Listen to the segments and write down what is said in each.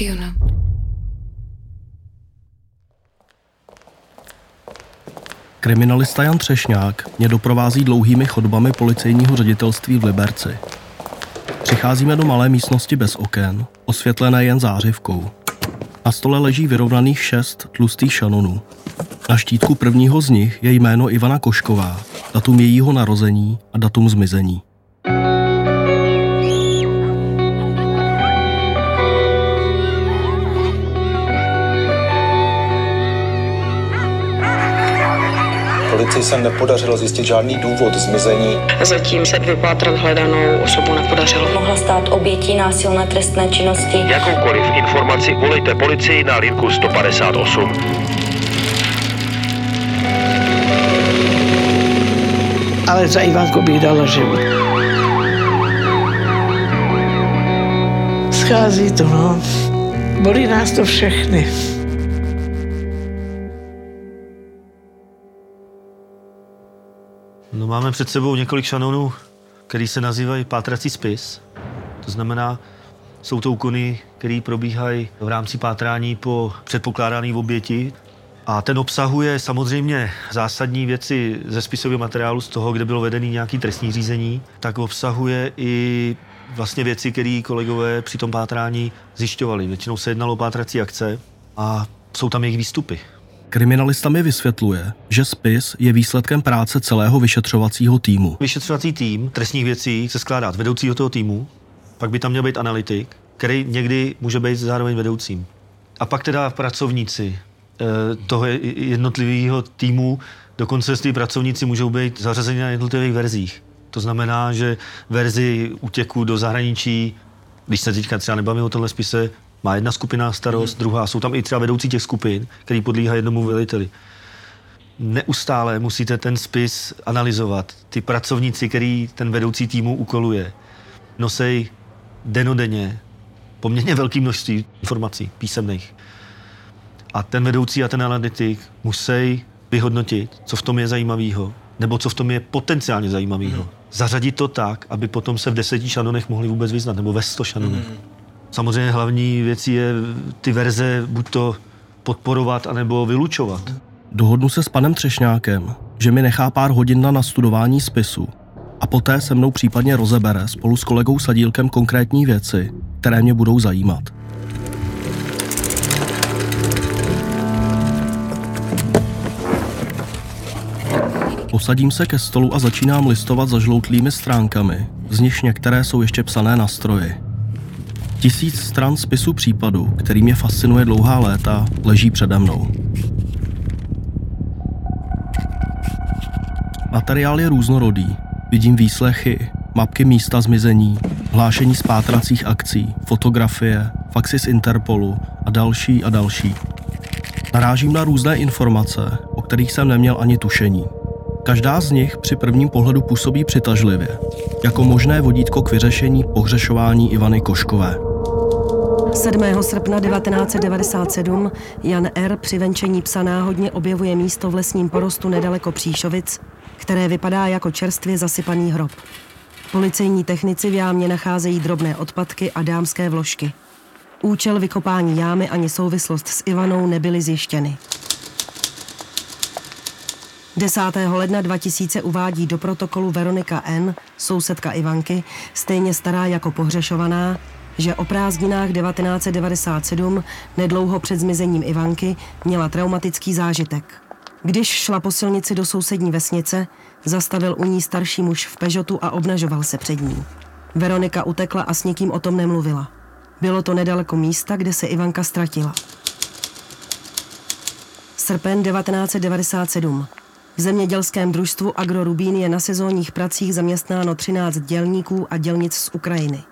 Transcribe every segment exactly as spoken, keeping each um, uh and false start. do you know? Kriminalista Jan Třešňák mě doprovází dlouhými chodbami policejního ředitelství v Liberci. Přicházíme do malé místnosti bez oken, osvětlené jen zářivkou. Na stole leží vyrovnaných šest tlustých šanonů. Na štítku prvního z nich je jméno Ivana Košková, datum jejího narození a datum zmizení. Policii se nepodařilo zjistit žádný důvod zmizení. Zatím se vypátrat hledanou osobu nepodařilo. Mohla stát obětí násilné trestné činnosti. Jakoukoliv informaci volejte policii na linku sto padesát osm. Ale za Ivanku bych dala život. Schází to, no. Bolí nás to všechny. No, máme před sebou několik šanonů, který se nazývají pátrací spis. To znamená, jsou to úkony, které probíhají v rámci pátrání po předpokládané oběti. A ten obsahuje samozřejmě zásadní věci ze spisového materiálu, z toho, kde bylo vedené nějaké trestní řízení, tak obsahuje i vlastně věci, které kolegové při tom pátrání zjišťovali. Většinou se jednalo o pátrací akce a jsou tam jejich výstupy. Kriminalista mi vysvětluje, že spis je výsledkem práce celého vyšetřovacího týmu. Vyšetřovací tým trestních věcí se skládá z vedoucího toho týmu, pak by tam měl být analytik, který někdy může být zároveň vedoucím. A pak teda pracovníci toho jednotlivého týmu, dokonce ty pracovníci můžou být zařazeni na jednotlivých verzích. To znamená, že verzi útěku do zahraničí, když se teďka třeba nebavíme o tomhle spise, má jedna skupina starost, hmm. druhá. Jsou tam i třeba vedoucí těch skupin, který podlíhá jednomu veliteli. Neustále musíte ten spis analyzovat. Ty pracovníci, který ten vedoucí týmu úkoluje, nosej denodenně poměrně velké množství informací písemných. A ten vedoucí a ten analytik musí vyhodnotit, co v tom je zajímavého, nebo co v tom je potenciálně zajímavého. Hmm. Zařadit to tak, aby potom se v deseti šanonech mohli vůbec vyznat, nebo ve sto šanonech. Hmm. Samozřejmě hlavní věcí je ty verze buď to podporovat, anebo vylučovat. Dohodnu se s panem Třešňákem, že mi nechá pár hodin na nastudování spisu a poté se mnou případně rozebere spolu s kolegou Sadílkem konkrétní věci, které mě budou zajímat. Posadím se ke stolu a začínám listovat zažloutlými stránkami, z nich některé jsou ještě psané na stroji. Tisíc stran spisu případu, který mě fascinuje dlouhá léta, leží přede mnou. Materiál je různorodý. Vidím výslechy, mapky místa zmizení, hlášení z pátracích akcí, fotografie, faxy z Interpolu a další a další. Narážím na různé informace, o kterých jsem neměl ani tušení. Každá z nich při prvním pohledu působí přitažlivě, jako možné vodítko k vyřešení pohřešování Ivany Koškové. sedmého srpna devatenáct set devadesát sedm Jan R. při venčení psa náhodně objevuje místo v lesním porostu nedaleko Příšovic, které vypadá jako čerstvě zasypaný hrob. Policejní technici v jámě nacházejí drobné odpadky a dámské vložky. Účel vykopání jámy ani souvislost s Ivanou nebyly zjištěny. desátého ledna dva tisíce uvádí do protokolu Veronika N., sousedka Ivanky, stejně stará jako pohřešovaná, že o prázdninách devatenáct set devadesát sedm, nedlouho před zmizením Ivanky, měla traumatický zážitek. Když šla po silnici do sousední vesnice, zastavil u ní starší muž v Peugeotu a obnažoval se před ní. Veronika utekla a s nikým o tom nemluvila. Bylo to nedaleko místa, kde se Ivanka ztratila. Srpen devatenáct set devadesát sedm. V zemědělském družstvu Agrorubín je na sezónních pracích zaměstnáno třináct dělníků a dělnic z Ukrajiny.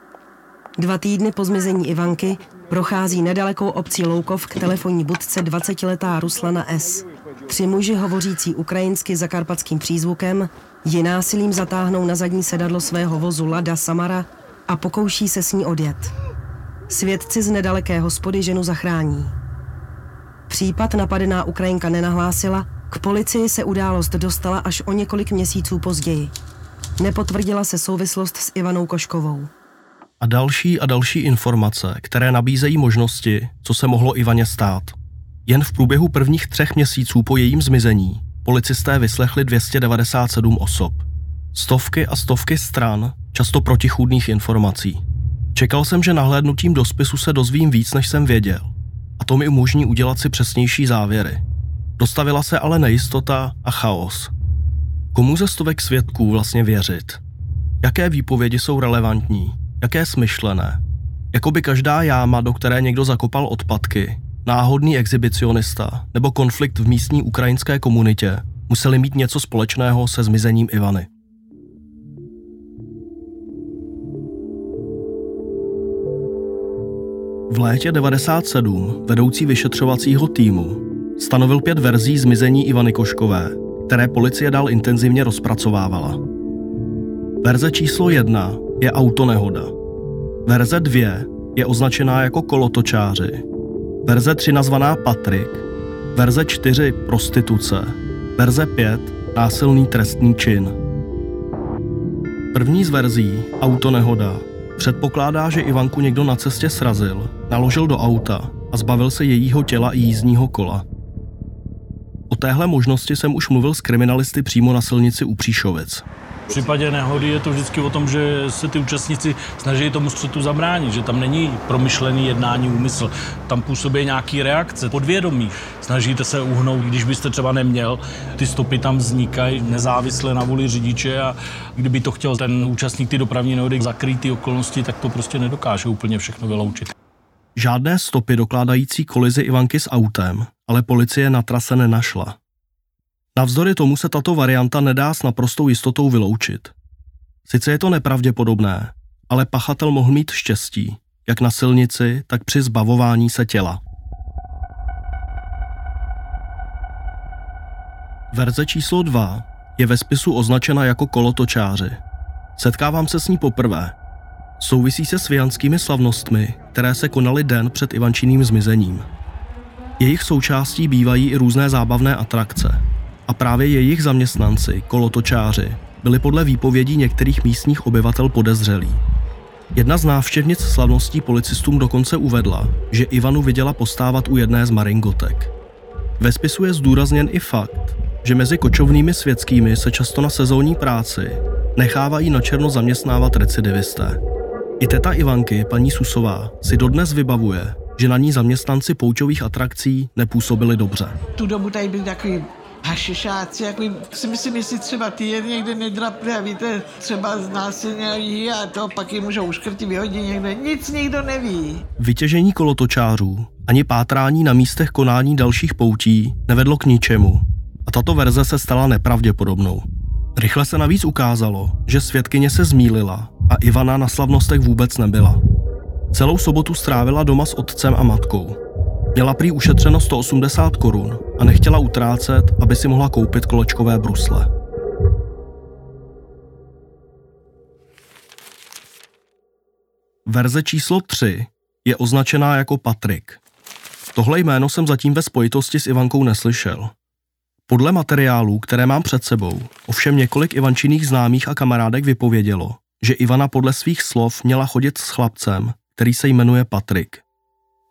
Dva týdny po zmizení Ivanky prochází nedalekou obcí Loukov k telefonní budce dvacetiletá Ruslana S. Tři muži hovořící ukrajinsky zakarpatským přízvukem ji násilím zatáhnou na zadní sedadlo svého vozu Lada Samara a pokouší se s ní odjet. Svědci z nedaleké hospody ženu zachrání. Případ napadená Ukrajinka nenahlásila, k policii se událost dostala až o několik měsíců později. Nepotvrdila se souvislost s Ivanou Koškovou. a další a další informace, které nabízejí možnosti, co se mohlo Ivaně stát. Jen v průběhu prvních třech měsíců po jejím zmizení policisté vyslechli dvě stě devadesát sedm osob. Stovky a stovky stran, často protichůdných informací. Čekal jsem, že nahlédnutím do spisu se dozvím víc, než jsem věděl. A to mi umožní udělat si přesnější závěry. Dostavila se ale nejistota a chaos. Komu ze stovek svědků vlastně věřit? Jaké výpovědi jsou relevantní? Jaké smyšlené? Jakoby každá jáma, do které někdo zakopal odpadky, náhodný exhibicionista nebo konflikt v místní ukrajinské komunitě museli mít něco společného se zmizením Ivany. V létě devadesát sedm vedoucí vyšetřovacího týmu stanovil pět verzí zmizení Ivany Koškové, které policie dál intenzivně rozpracovávala. Verze číslo jedna je autonehoda. Verze dvě je označená jako kolotočáři. Verze tři nazvaná Patrik. Verze čtyři prostituce. Verze pět násilný trestný čin. První z verzí, autonehoda, předpokládá, že Ivanku někdo na cestě srazil, naložil do auta a zbavil se jejího těla i jízdního kola. O téhle možnosti jsem už mluvil s kriminalisty přímo na silnici u Příšovic. V případě nehody je to vždycky o tom, že se ty účastníci snaží tomu střetu zabránit, že tam není promyšlený jednání, úmysl. Tam působí nějaký reakce, podvědomí. Snažíte se uhnout, když byste třeba neměl. Ty stopy tam vznikají nezávisle na vůli řidiče a kdyby to chtěl ten účastník ty dopravní nehody zakrýt ty okolnosti, tak to prostě nedokáže úplně všechno vyloučit. Žádné stopy dokládající kolizi Ivanky s autem, ale policie na trase nenašla. Navzdory tomu se tato varianta nedá s naprostou jistotou vyloučit. Sice je to nepravděpodobné, ale pachatel mohl mít štěstí, jak na silnici, tak při zbavování se těla. Verze číslo dva je ve spisu označena jako kolotočáři. Setkávám se s ní poprvé. Souvisí se s vianskými slavnostmi, které se konaly den před Ivančiným zmizením. Jejich součástí bývají i různé zábavné atrakce. A právě jejich zaměstnanci, kolotočáři, byli podle výpovědí některých místních obyvatel podezřelí. Jedna z návštěvnic slavností policistům dokonce uvedla, že Ivanu viděla postávat u jedné z maringotek. Ve spisu je zdůrazněn i fakt, že mezi kočovnými světskými se často na sezónní práci nechávají načerno zaměstnávat recidivisté. I teta Ivanky, paní Susová, si dodnes vybavuje, že na ní zaměstnanci poučových atrakcí nepůsobili dobře. Tu dobu tady byl takový hašišáci, jako si myslím, jestli třeba ty je někde nedrapne a víte, třeba znásilňují a to pak jim můžou uškrtit, vyhodit někde, nic nikdo neví. Vytěžení kolotočářů ani pátrání na místech konání dalších poutí nevedlo k ničemu a tato verze se stala nepravděpodobnou. Rychle se navíc ukázalo, že svědkyně se zmýlila a Ivana na slavnostech vůbec nebyla. Celou sobotu strávila doma s otcem a matkou. Měla prý ušetřeno sto osmdesát korun a nechtěla utrácet, aby si mohla koupit kolečkové brusle. Verze číslo tři je označená jako Patrik. Tohle jméno jsem zatím ve spojitosti s Ivankou neslyšel. Podle materiálů, které mám před sebou, ovšem několik Ivančiných známých a kamarádek vypovědělo, že Ivana podle svých slov měla chodit s chlapcem, který se jmenuje Patrik.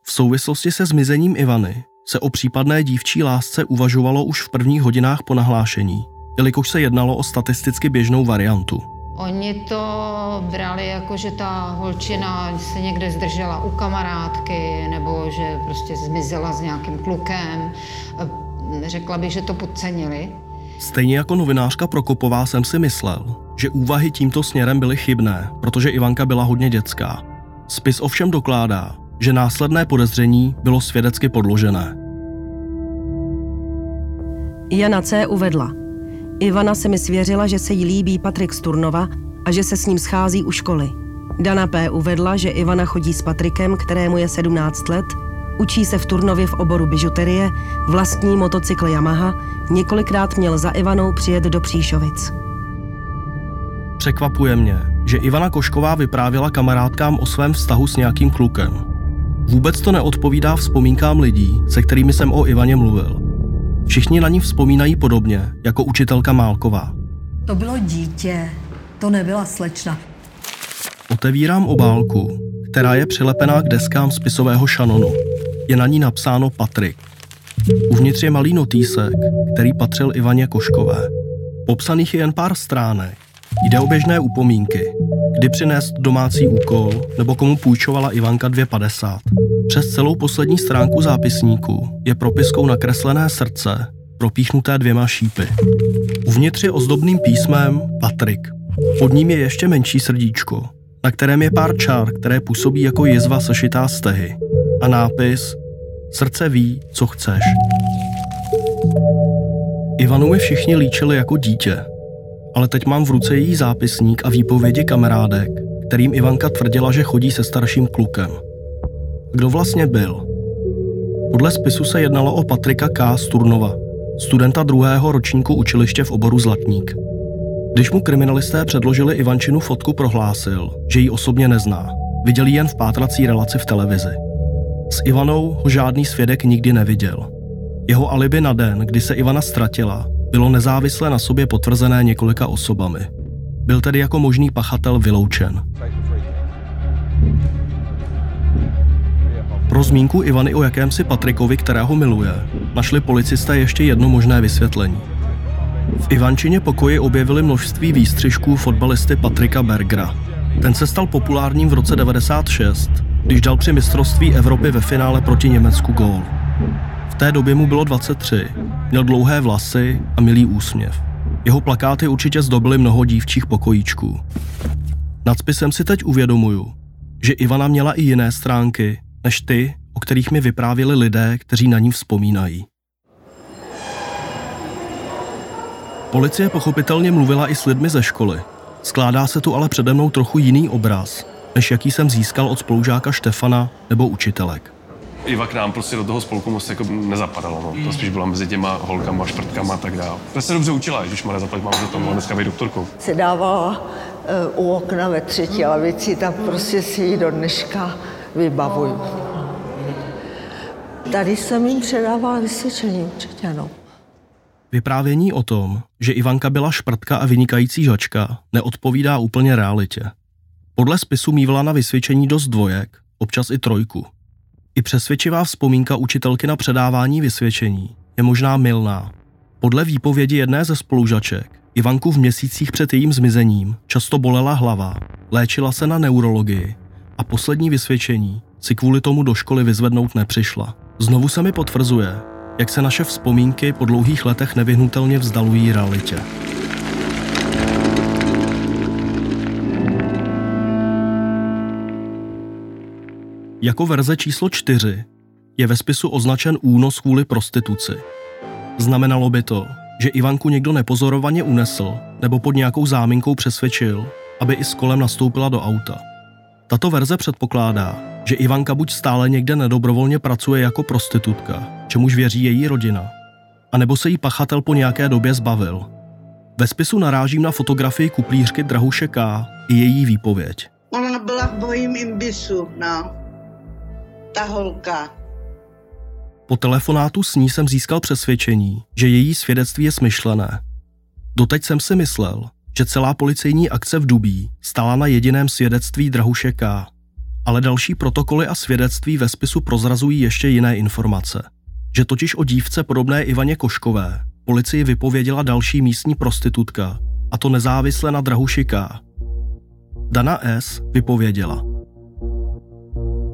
V souvislosti se zmizením Ivany se o případné dívčí lásce uvažovalo už v prvních hodinách po nahlášení, jelikož se jednalo o statisticky běžnou variantu. Oni to brali jako, že ta holčina se někde zdržela u kamarádky nebo že prostě zmizela s nějakým klukem. Řekla bych, že to podcenili. Stejně jako novinářka Prokopová jsem si myslel, že úvahy tímto směrem byly chybné, protože Ivanka byla hodně dětská. Spis ovšem dokládá, že následné podezření bylo svědecky podložené. Jana C. uvedla. Ivana se mi svěřila, že se jí líbí Patrik z Turnova a že se s ním schází u školy. Dana P. uvedla, že Ivana chodí s Patrikem, kterému je sedmnáct let, učí se v Turnově v oboru bižuterie, vlastní motocykl Yamaha, několikrát měl za Ivanou přijet do Příšovic. Překvapuje mě, že Ivana Košková vyprávěla kamarádkám o svém vztahu s nějakým klukem. Vůbec to neodpovídá vzpomínkám lidí, se kterými jsem o Ivaně mluvil. Všichni na ní vzpomínají podobně, jako učitelka Málková. To bylo dítě, to nebyla slečna. Otevírám obálku, která je přilepená k deskám spisového šanonu. Je na ní napsáno Patrik. Uvnitř je malý notýsek, který patřil Ivaně Koškové. Popsaných je jen pár stránek. Jde o běžné upomínky, kdy přinést domácí úkol nebo komu půjčovala Ivanka dvě padesát. Přes celou poslední stránku zápisníku je propiskou nakreslené srdce, propíchnuté dvěma šípy. Uvnitř je ozdobným písmem Patrik. Pod ním je ještě menší srdíčko, na kterém je pár čár, které působí jako jizva sešitá z tehy. A nápis Srdce ví, co chceš. Ivanu mi všichni líčili jako dítě, ale teď mám v ruce její zápisník a výpovědi kamarádek, kterým Ivanka tvrdila, že chodí se starším klukem. Kdo vlastně byl? Podle spisu se jednalo o Patrika K. z Turnova, studenta druhého ročníku učiliště v oboru Zlatník. Když mu kriminalisté předložili Ivančinu fotku, prohlásil, že ji osobně nezná. Viděl ji jen v pátrací relaci v televizi. S Ivanou ho žádný svědek nikdy neviděl. Jeho alibi na den, kdy se Ivana ztratila, bylo nezávisle na sobě potvrzené několika osobami. Byl tedy jako možný pachatel vyloučen. Pro zmínku Ivany o jakémsi Patrikovi, kterého miluje, našli policisté ještě jedno možné vysvětlení. V Ivančině pokoji objevili množství výstřižků fotbalisty Patrika Bergera. Ten se stal populárním v roce devadesát šest, když dal při mistrovství Evropy ve finále proti Německu gól. V té době mu bylo dvacet tři, měl dlouhé vlasy a milý úsměv. Jeho plakáty určitě zdobily mnoho dívčích pokojíčků. Nad spisem si teď uvědomuju, že Ivana měla i jiné stránky než ty, o kterých mi vyprávěli lidé, kteří na ní vzpomínají. Policie pochopitelně mluvila i s lidmi ze školy. Skládá se tu ale přede mnou trochu jiný obraz, než jaký jsem získal od spolužáka Štefana nebo učitelek. Iva k nám prostě do toho spolku moc jako nezapadala, no. To spíš byla mezi těma holkama, šprtkama a tak dále. To se dobře učila, ježišmarja, zaplať mám za to, byla dneska vej doktorkou. Se dávala uh, u okna ve třetí lavici, tak prostě si ji do dneška vybavuju. Tady jsem jim předávala vysvětlení, určitě, no. Vyprávění o tom, že Ivanka byla šprtka a vynikající žačka, neodpovídá úplně realitě. Podle spisu mývala na vysvědčení dost dvojek, občas i trojku. I přesvědčivá vzpomínka učitelky na předávání vysvědčení je možná mylná. Podle výpovědi jedné ze spolužaček Ivanku v měsících před jejím zmizením často bolela hlava, léčila se na neurologii a poslední vysvědčení si kvůli tomu do školy vyzvednout nepřišla. Znovu se mi potvrzuje, jak se naše vzpomínky po dlouhých letech nevyhnutelně vzdalují realitě. Jako verze číslo čtyři je ve spisu označen únos kvůli prostituci. Znamenalo by to, že Ivanku někdo nepozorovaně unesl nebo pod nějakou záminkou přesvědčil, aby i s kolem nastoupila do auta. Tato verze předpokládá, že Ivanka buď stále někde nedobrovolně pracuje jako prostitutka, čemuž věří její rodina, anebo se jí pachatel po nějaké době zbavil. Ve spisu narážím na fotografii kuplířky Drahuše K. i její výpověď. Ona byla v mojím imbisu, no. Ta holka. Po telefonátu s ní jsem získal přesvědčení, že její svědectví je smyšlené. Doteď jsem si myslel, že celá policejní akce v Dubí stála na jediném svědectví Drahuše K., ale další protokoly a svědectví ve spisu prozrazují ještě jiné informace. Že totiž o dívce podobné Ivaně Koškové policii vypověděla další místní prostitutka, a to nezávisle na Drahuši K. Dana S. vypověděla.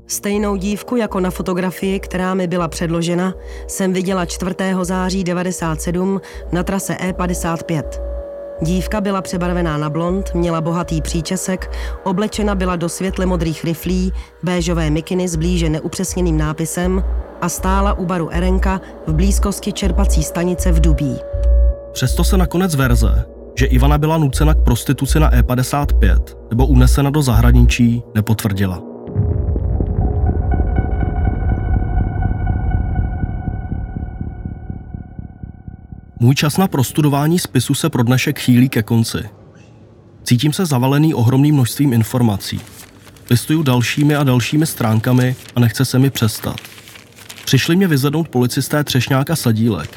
Stejnou dívku jako na fotografii, která mi byla předložena, jsem viděla čtvrtého září devadesát sedm na trase E padesát pět. Dívka byla přebarvená na blond, měla bohatý příčesek, oblečena byla do světle modrých riflí, béžové mikiny s blíže neupřesněným nápisem a stála u baru Erenka v blízkosti čerpací stanice v Dubí. Přesto se nakonec verze, že Ivana byla nucena k prostituci na E padesát pět nebo unesena do zahraničí, nepotvrdila. Můj čas na prostudování spisu se pro dnešek chýlí ke konci. Cítím se zavalený ohromným množstvím informací. Listuju dalšími a dalšími stránkami a nechce se mi přestat. Přišli mě vyzvednout policisté Třešňák a Sadílek.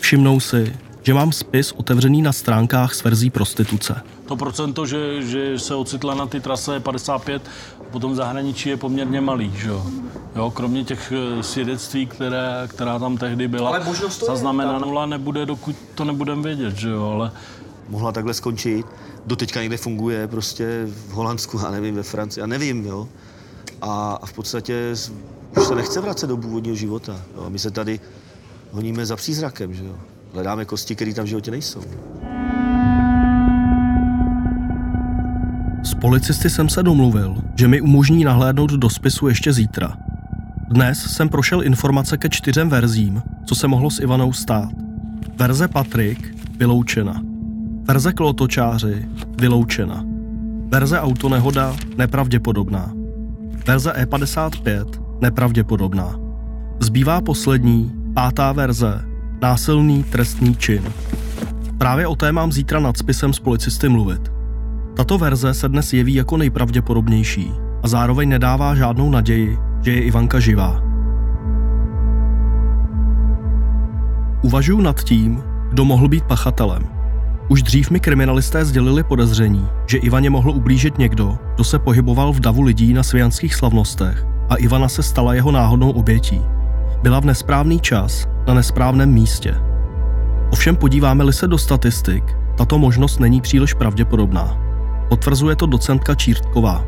Všimnou si, že mám spis otevřený na stránkách s verzí prostituce. To procento, že, že se ocitla na té trase padesát pět, potom v zahraničí je poměrně malý, že jo? Jo, kromě těch svědectví, které, která tam tehdy byla zaznamená nula, nebude, dokud to nebudeme vědět, že jo, ale... Mohla takhle skončit, doteďka někde funguje, prostě v Holandsku, já nevím, ve Francii, já nevím, jo. A, a v podstatě už se nechce vracet do původního života, jo. My se tady honíme za přízrakem, že jo. Hledáme kosti, které tam v životě nejsou. S policisty jsem se domluvil, že mi umožní nahlédnout do spisu ještě zítra. Dnes jsem prošel informace ke čtyřem verzím, co se mohlo s Ivanou stát. Verze Patrik vyloučena. Verze klotočáři vyloučena. Verze autonehoda nepravděpodobná. Verze E padesát pět nepravděpodobná. Zbývá poslední, pátá verze, násilný trestný čin. Právě o té mám zítra nad spisem s policisty mluvit. Tato verze se dnes jeví jako nejpravděpodobnější a zároveň nedává žádnou naději, že je Ivanka živá. Uvažuji nad tím, kdo mohl být pachatelem. Už dřív mi kriminalisté sdělili podezření, že Ivaně mohl ublížit někdo, kdo se pohyboval v davu lidí na svijanských slavnostech a Ivana se stala jeho náhodnou obětí. Byla v nesprávný čas na nesprávném místě. Ovšem podíváme-li se do statistik, tato možnost není příliš pravděpodobná. Potvrzuje to docentka Čírtková.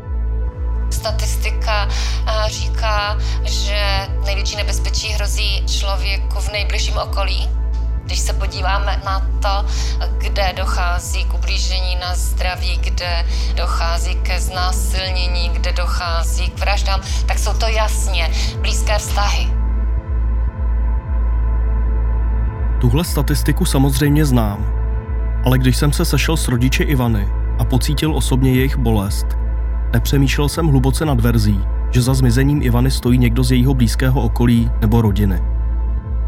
Statistika říká, že největší nebezpečí hrozí člověku v nejbližším okolí. Když se podíváme na to, kde dochází k ublížení na zdraví, kde dochází ke znásilnění, kde dochází k vraždám, tak jsou to jasně blízké vztahy. Tuhle statistiku samozřejmě znám, ale když jsem se sešel s rodiči Ivany a pocítil osobně jejich bolest, nepřemýšlel jsem hluboce nad verzí, že za zmizením Ivany stojí někdo z jejího blízkého okolí nebo rodiny.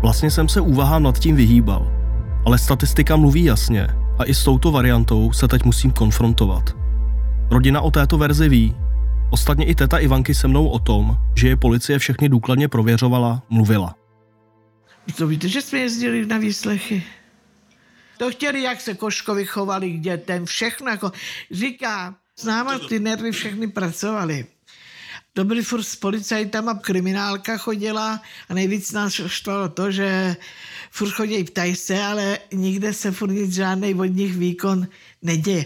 Vlastně jsem se úvahám nad tím vyhýbal, ale statistika mluví jasně a i s touto variantou se teď musím konfrontovat. Rodina o této verzi ví, ostatně i teta Ivanky se mnou o tom, že je policie všechny důkladně prověřovala, mluvila. To víte, že jsme jezdili na výslechy? To chtěli, jak se Koškovi chovali k dětem, všechno jako... Říkám, s náma ty nervy všechny pracovali. To byli furt s policajtama, kriminálka chodila a nejvíc nás štvalo to, že furt chodí ptají se, ale nikde se furt nic žádnej od nich výkon neděje.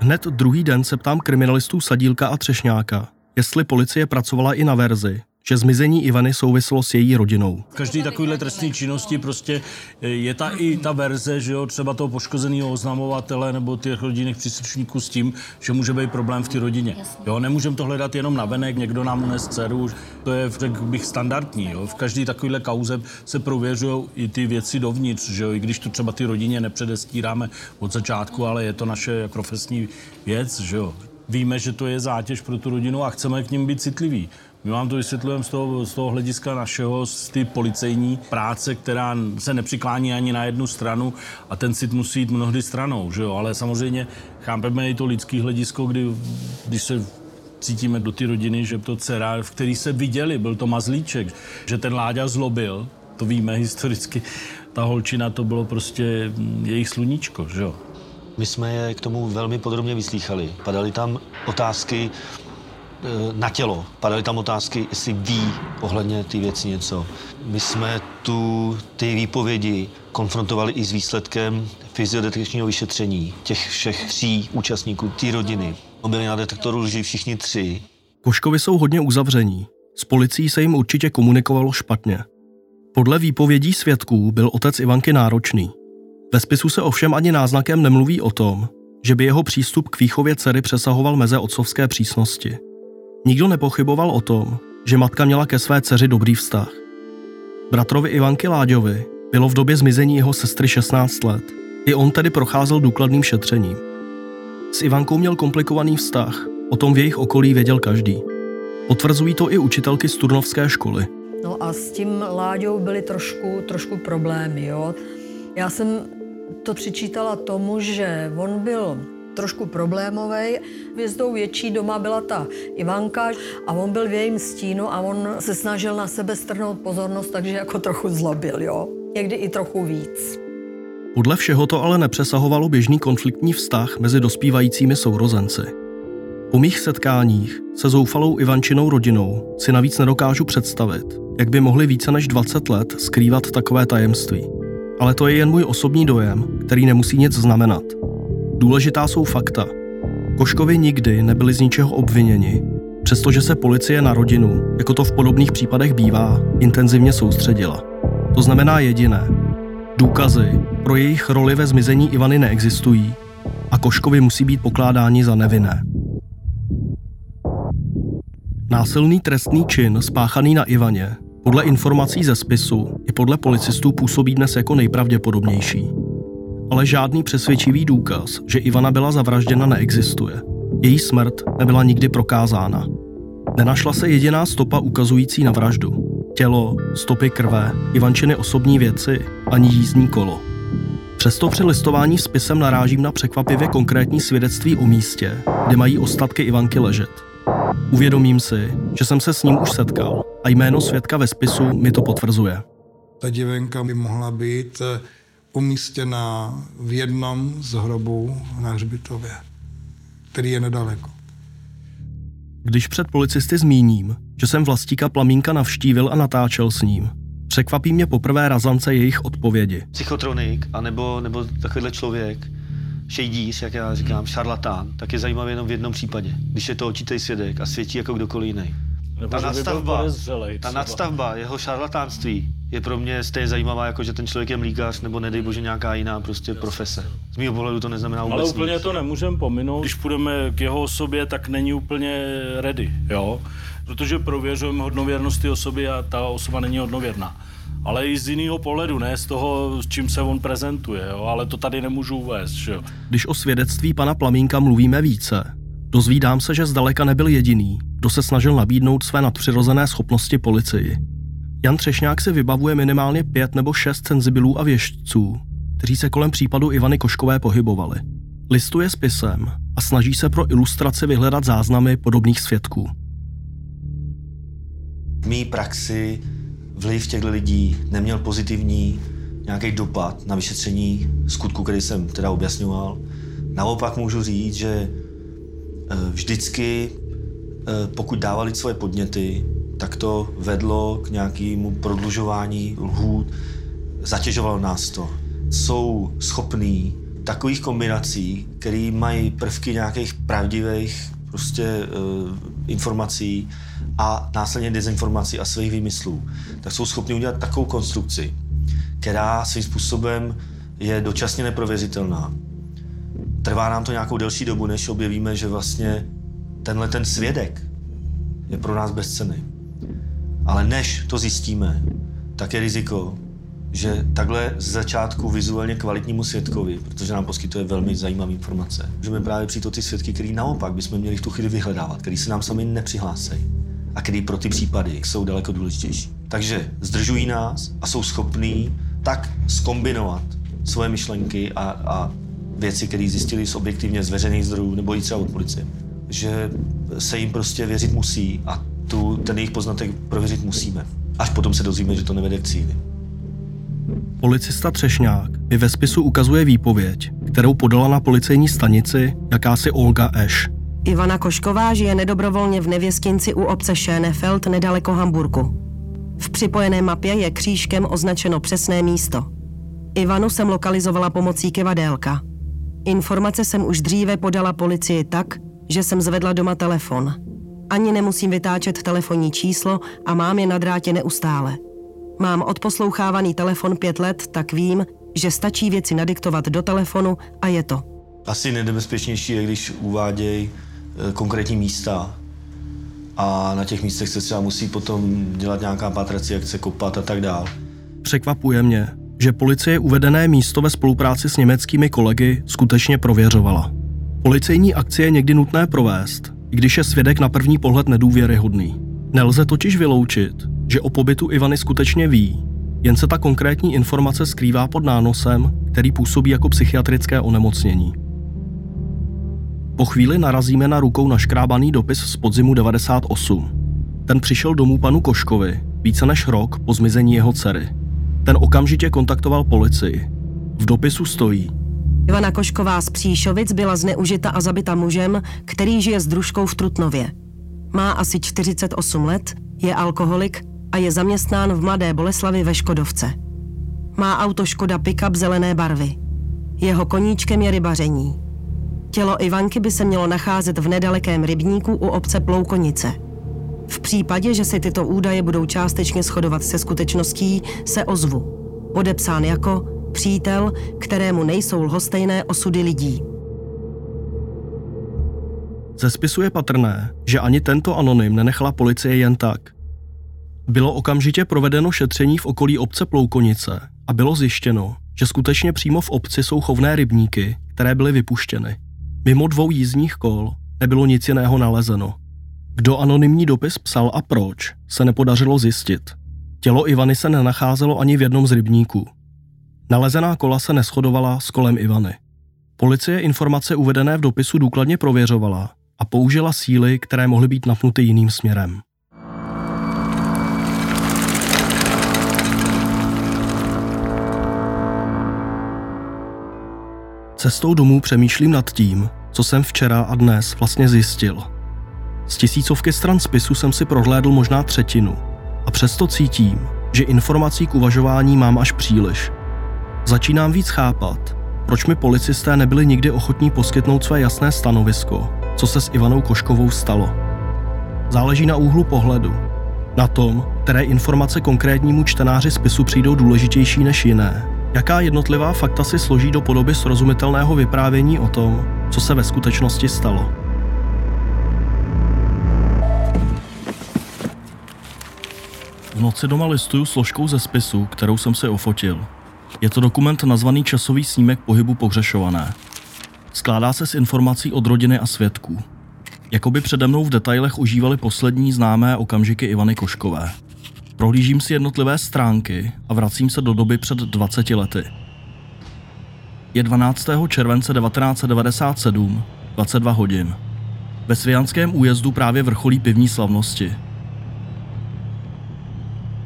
Hned druhý den se ptám kriminalistů Sadílka a Třešňáka, jestli policie pracovala i na verzi, že zmizení Ivany souviselo s její rodinou. V každé takovéhle trestné činnosti prostě je ta i ta verze, že jo, třeba toho poškozeného oznamovatele nebo těch rodinných příslušníků s tím, že může být problém v té rodině. Jo, nemůžeme to hledat jenom na venek, někdo nám unes dceru, to je, řekl bych, standardní, jo. V každé takovéhle kauze se prověřují i ty věci dovnitř, že jo, i když to třeba ty rodině nepředestíráme od začátku, ale je to naše profesní věc, že jo. Víme, že to je zátěž pro tu rodinu a chceme k nim být citliví. My vám to vysvětlujeme z toho, z toho hlediska našeho, z té policejní práce, která se nepřiklání ani na jednu stranu a ten cit musí jít mnohdy stranou, že jo? Ale samozřejmě chápeme i to lidské hledisko, kdy, když se cítíme do té rodiny, že to dcera, v který se viděli, byl to mazlíček, že ten Láďa zlobil, to víme historicky, ta holčina to bylo prostě jejich sluníčko, že jo? My jsme je k tomu velmi podrobně vyslýchali. Padaly tam otázky na tělo. Padaly tam otázky, jestli ví ohledně ty věci něco. My jsme tu ty výpovědi konfrontovali i s výsledkem fyziodetekčního vyšetření těch všech tří účastníků té rodiny. Byli na detektoru lži všichni tři. Koškovi jsou hodně uzavření. S policií se jim určitě komunikovalo špatně. Podle výpovědí svědků byl otec Ivanky náročný. Ve spisu se ovšem ani náznakem nemluví o tom, že by jeho přístup k výchově dcery přesahoval meze otcovské přísnosti. Nikdo nepochyboval o tom, že matka měla ke své dceři dobrý vztah. Bratrovi Ivanky Láďovi bylo v době zmizení jeho sestry šestnáct let. I on tedy procházel důkladným šetřením. S Ivankou měl komplikovaný vztah, o tom v jejich okolí věděl každý. Potvrzují to i učitelky z turnovské školy. No a s tím Láďou byly trošku, trošku problémy, jo. Já jsem to přičítala tomu, že on byl trošku problémový. Hvězdou větší doma byla ta Ivanka a on byl v jejím stínu a on se snažil na sebe strhnout pozornost, takže jako trochu zlobil, jo. Někdy i trochu víc. Podle všeho to ale nepřesahovalo běžný konfliktní vztah mezi dospívajícími sourozenci. Po mých setkáních se zoufalou Ivančinou rodinou si navíc nedokážu představit, jak by mohli více než dvacet let skrývat takové tajemství. Ale to je jen můj osobní dojem, který nemusí nic znamenat. Důležitá jsou fakta. Koškovi nikdy nebyli z ničeho obviněni, přestože se policie na rodinu, jako to v podobných případech bývá, intenzivně soustředila. To znamená jediné. Důkazy pro jejich roli ve zmizení Ivany neexistují a Koškovi musí být pokládáni za nevinné. Násilný trestný čin spáchaný na Ivaně podle informací ze spisu i podle policistů působí dnes jako nejpravděpodobnější. Ale žádný přesvědčivý důkaz, že Ivana byla zavražděna, neexistuje. Její smrt nebyla nikdy prokázána. Nenašla se jediná stopa ukazující na vraždu. Tělo, stopy krve, Ivančiny osobní věci ani jízdní kolo. Přesto při listování spisem narážím na překvapivě konkrétní svědectví o místě, kde mají ostatky Ivanky ležet. Uvědomím si, že jsem se s ním už setkal a jméno svědka ve spisu mi to potvrzuje. Ta děvenka by mohla být umístěna v jednom z hrobů na Hřbitově, který je nedaleko. Když před policisty zmíním, že jsem vlastníka Plamínka navštívil a natáčel s ním, překvapí mě poprvé razance jejich odpovědi. Psychotronik, anebo, nebo takovýhle člověk, šejdíř, jak já říkám, šarlatán, tak je zajímavý jenom v jednom případě, když je to očitej svědek a svědčí jako kdokoliv jiný. Ta nadstavba, ta nadstavba jeho šarlatánství je pro mě stejně zajímavá, jako že ten člověk je mlíkař nebo nedej bože nějaká jiná prostě profese. Z mýho pohledu to neznamená vůbec. Ale úplně nic. To nemůžeme pominout. Když půjdeme k jeho osobě, tak není úplně ready, jo? Protože prověřujeme hodnověrnost té osoby a ta osoba není hodnověrná. Ale i z jiného pohledu, ne z toho, s čím se on prezentuje, jo? Ale to tady nemůžu uvést, jo? Když o svědectví pana Plamínka mluvíme více, dozvídám se, že zdaleka nebyl jediný, kdo se snažil nabídnout své nadpřirozené schopnosti policii. Jan Třešňák si vybavuje minimálně pět nebo šest senzibilů a věštců, kteří se kolem případu Ivany Koškové pohybovali. Listuje spisem a snaží se pro ilustraci vyhledat záznamy podobných svědků. V mý praxi vliv těchto lidí neměl pozitivní nějaký dopad na vyšetření skutku, který jsem teda objasňoval. Naopak můžu říct, že vždycky, pokud dávali svoje podněty, tak to vedlo k nějakému prodlužování lhůt, zatěžovalo nás to. Jsou schopní takových kombinací, které mají prvky nějakých pravdivých prostě e, informací a následně dezinformací a svých výmyslů, tak jsou schopní udělat takovou konstrukci, která svým způsobem je dočasně neprověřitelná. Trvá nám to nějakou delší dobu, než objevíme, že vlastně tenhle ten svědek je pro nás bezcenný. Ale než to zjistíme, tak je riziko, že takhle z začátku vizuálně kvalitnímu svědkovi, protože nám poskytuje velmi zajímavé informace, můžeme právě přijít o ty svědky, který naopak bychom měli v tu chvíli vyhledávat, který se nám sami nepřihlásejí a který pro ty případy jsou daleko důležitější. Takže zdržují nás a jsou schopní tak zkombinovat svoje myšlenky a, a věci, které zjistili z objektivně z veřejných zdrojů nebo i třeba od policie, že se jim prostě věřit musí a tu, ten jejich poznatek prověřit musíme. Až potom se dozvíme, že to nevede k cíli. Policista Třešňák mi ve spisu ukazuje výpověď, kterou podala na policejní stanici jakási Olga Eš. Ivana Košková žije nedobrovolně v nevěstinci u obce Schenefeld nedaleko Hamburku. V připojené mapě je křížkem označeno přesné místo. Ivanu jsem lokalizovala pomocí kivadélka. Informace jsem už dříve podala policii tak, že jsem zvedla doma telefon. Ani nemusím vytáčet telefonní číslo a mám je na drátě neustále. Mám odposlouchávaný telefon pět let, tak vím, že stačí věci nadiktovat do telefonu a je to. Asi nejnebezpečnější je, když uvádějí konkrétní místa a na těch místech se třeba musí potom dělat nějaká pátrací akce, kopat a tak dál. Překvapuje mě, že policie uvedené místo ve spolupráci s německými kolegy skutečně prověřovala. Policejní akci je někdy nutné provést, i když je svědek na první pohled nedůvěryhodný. Nelze totiž vyloučit, že o pobytu Ivany skutečně ví, jen se ta konkrétní informace skrývá pod nánosem, který působí jako psychiatrické onemocnění. Po chvíli narazíme na rukou naškrábaný dopis z podzimu devadesát osm. Ten přišel domů panu Koškovi více než rok po zmizení jeho dcery. Ten okamžitě kontaktoval policii. V dopisu stojí: Ivana Košková z Příšovic byla zneužita a zabita mužem, který žije s družkou v Trutnově. Má asi čtyřicet osm let, je alkoholik a je zaměstnán v Mladé Boleslavi ve Škodovce. Má auto Škoda pick-up zelené barvy. Jeho koníčkem je rybaření. Tělo Ivanky by se mělo nacházet v nedalekém rybníku u obce Ploukonice. V případě, že si tyto údaje budou částečně shodovat se skutečností, se ozvu. Podepsán jako přítel, kterému nejsou lhostejné osudy lidí. Ze spisu je patrné, že ani tento anonym nenechala policie jen tak. Bylo okamžitě provedeno šetření v okolí obce Ploukonice a bylo zjištěno, že skutečně přímo v obci jsou chovné rybníky, které byly vypuštěny. Mimo dvou jízdních kol nebylo nic jiného nalezeno. Kdo anonymní dopis psal a proč, se nepodařilo zjistit. Tělo Ivany se nenacházelo ani v jednom z rybníků. Nalezená kola se neshodovala s kolem Ivany. Policie informace uvedené v dopisu důkladně prověřovala a použila síly, které mohly být napnuty jiným směrem. Cestou domů přemýšlím nad tím, co jsem včera a dnes vlastně zjistil. Z tisícovky stran spisu jsem si prohlédl možná třetinu a přesto cítím, že informací k uvažování mám až příliš. Začínám víc chápat, proč mi policisté nebyli nikdy ochotní poskytnout své jasné stanovisko, co se s Ivanou Koškovou stalo. Záleží na úhlu pohledu, na tom, které informace konkrétnímu čtenáři spisu přijdou důležitější než jiné. Jaká jednotlivá fakta si složí do podoby srozumitelného vyprávění o tom, co se ve skutečnosti stalo. V noci doma listuju složkou ze spisu, kterou jsem si ofotil. Je to dokument nazvaný Časový snímek pohybu pohřešované. Skládá se z informací od rodiny a svědků. Jakoby přede mnou v detailech užívali poslední známé okamžiky Ivany Koškové. Prohlížím si jednotlivé stránky a vracím se do doby před dvaceti lety. Je dvanáctého července devatenáct set devadesát sedm, dvacet dva hodin. Ve Svijanském újezdu právě vrcholí pivní slavnosti.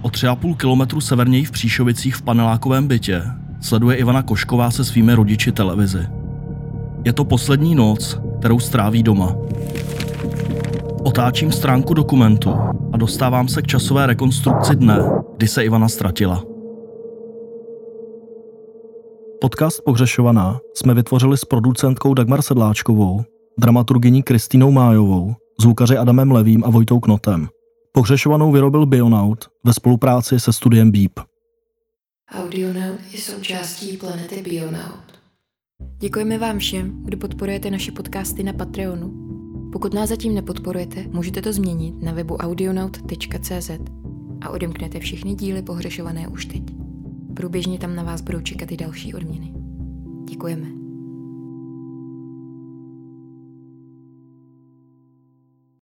O tři a půl kilometru severněji v Příšovicích v panelákovém bytě sleduje Ivana Košková se svými rodiči televizi. Je to poslední noc, kterou stráví doma. Otáčím stránku dokumentu a dostávám se k časové rekonstrukci dne, kdy se Ivana ztratila. Podcast Pohřešovaná jsme vytvořili s producentkou Dagmar Sedláčkovou, dramaturgyní Kristýnou Májovou, zvukaři Adamem Levým a Vojtou Knotem. Pohřešovanou vyrobil Bionaut ve spolupráci se studiem Beep. Audionaut je součástí planety Bionaut. Děkujeme vám všem, kdo podporujete naše podcasty na Patreonu. Pokud nás zatím nepodporujete, můžete to změnit na webu audionaut tečka cé zet a odemknete všechny díly Pohřešované už teď. Průběžně tam na vás budou čekat i další odměny. Děkujeme.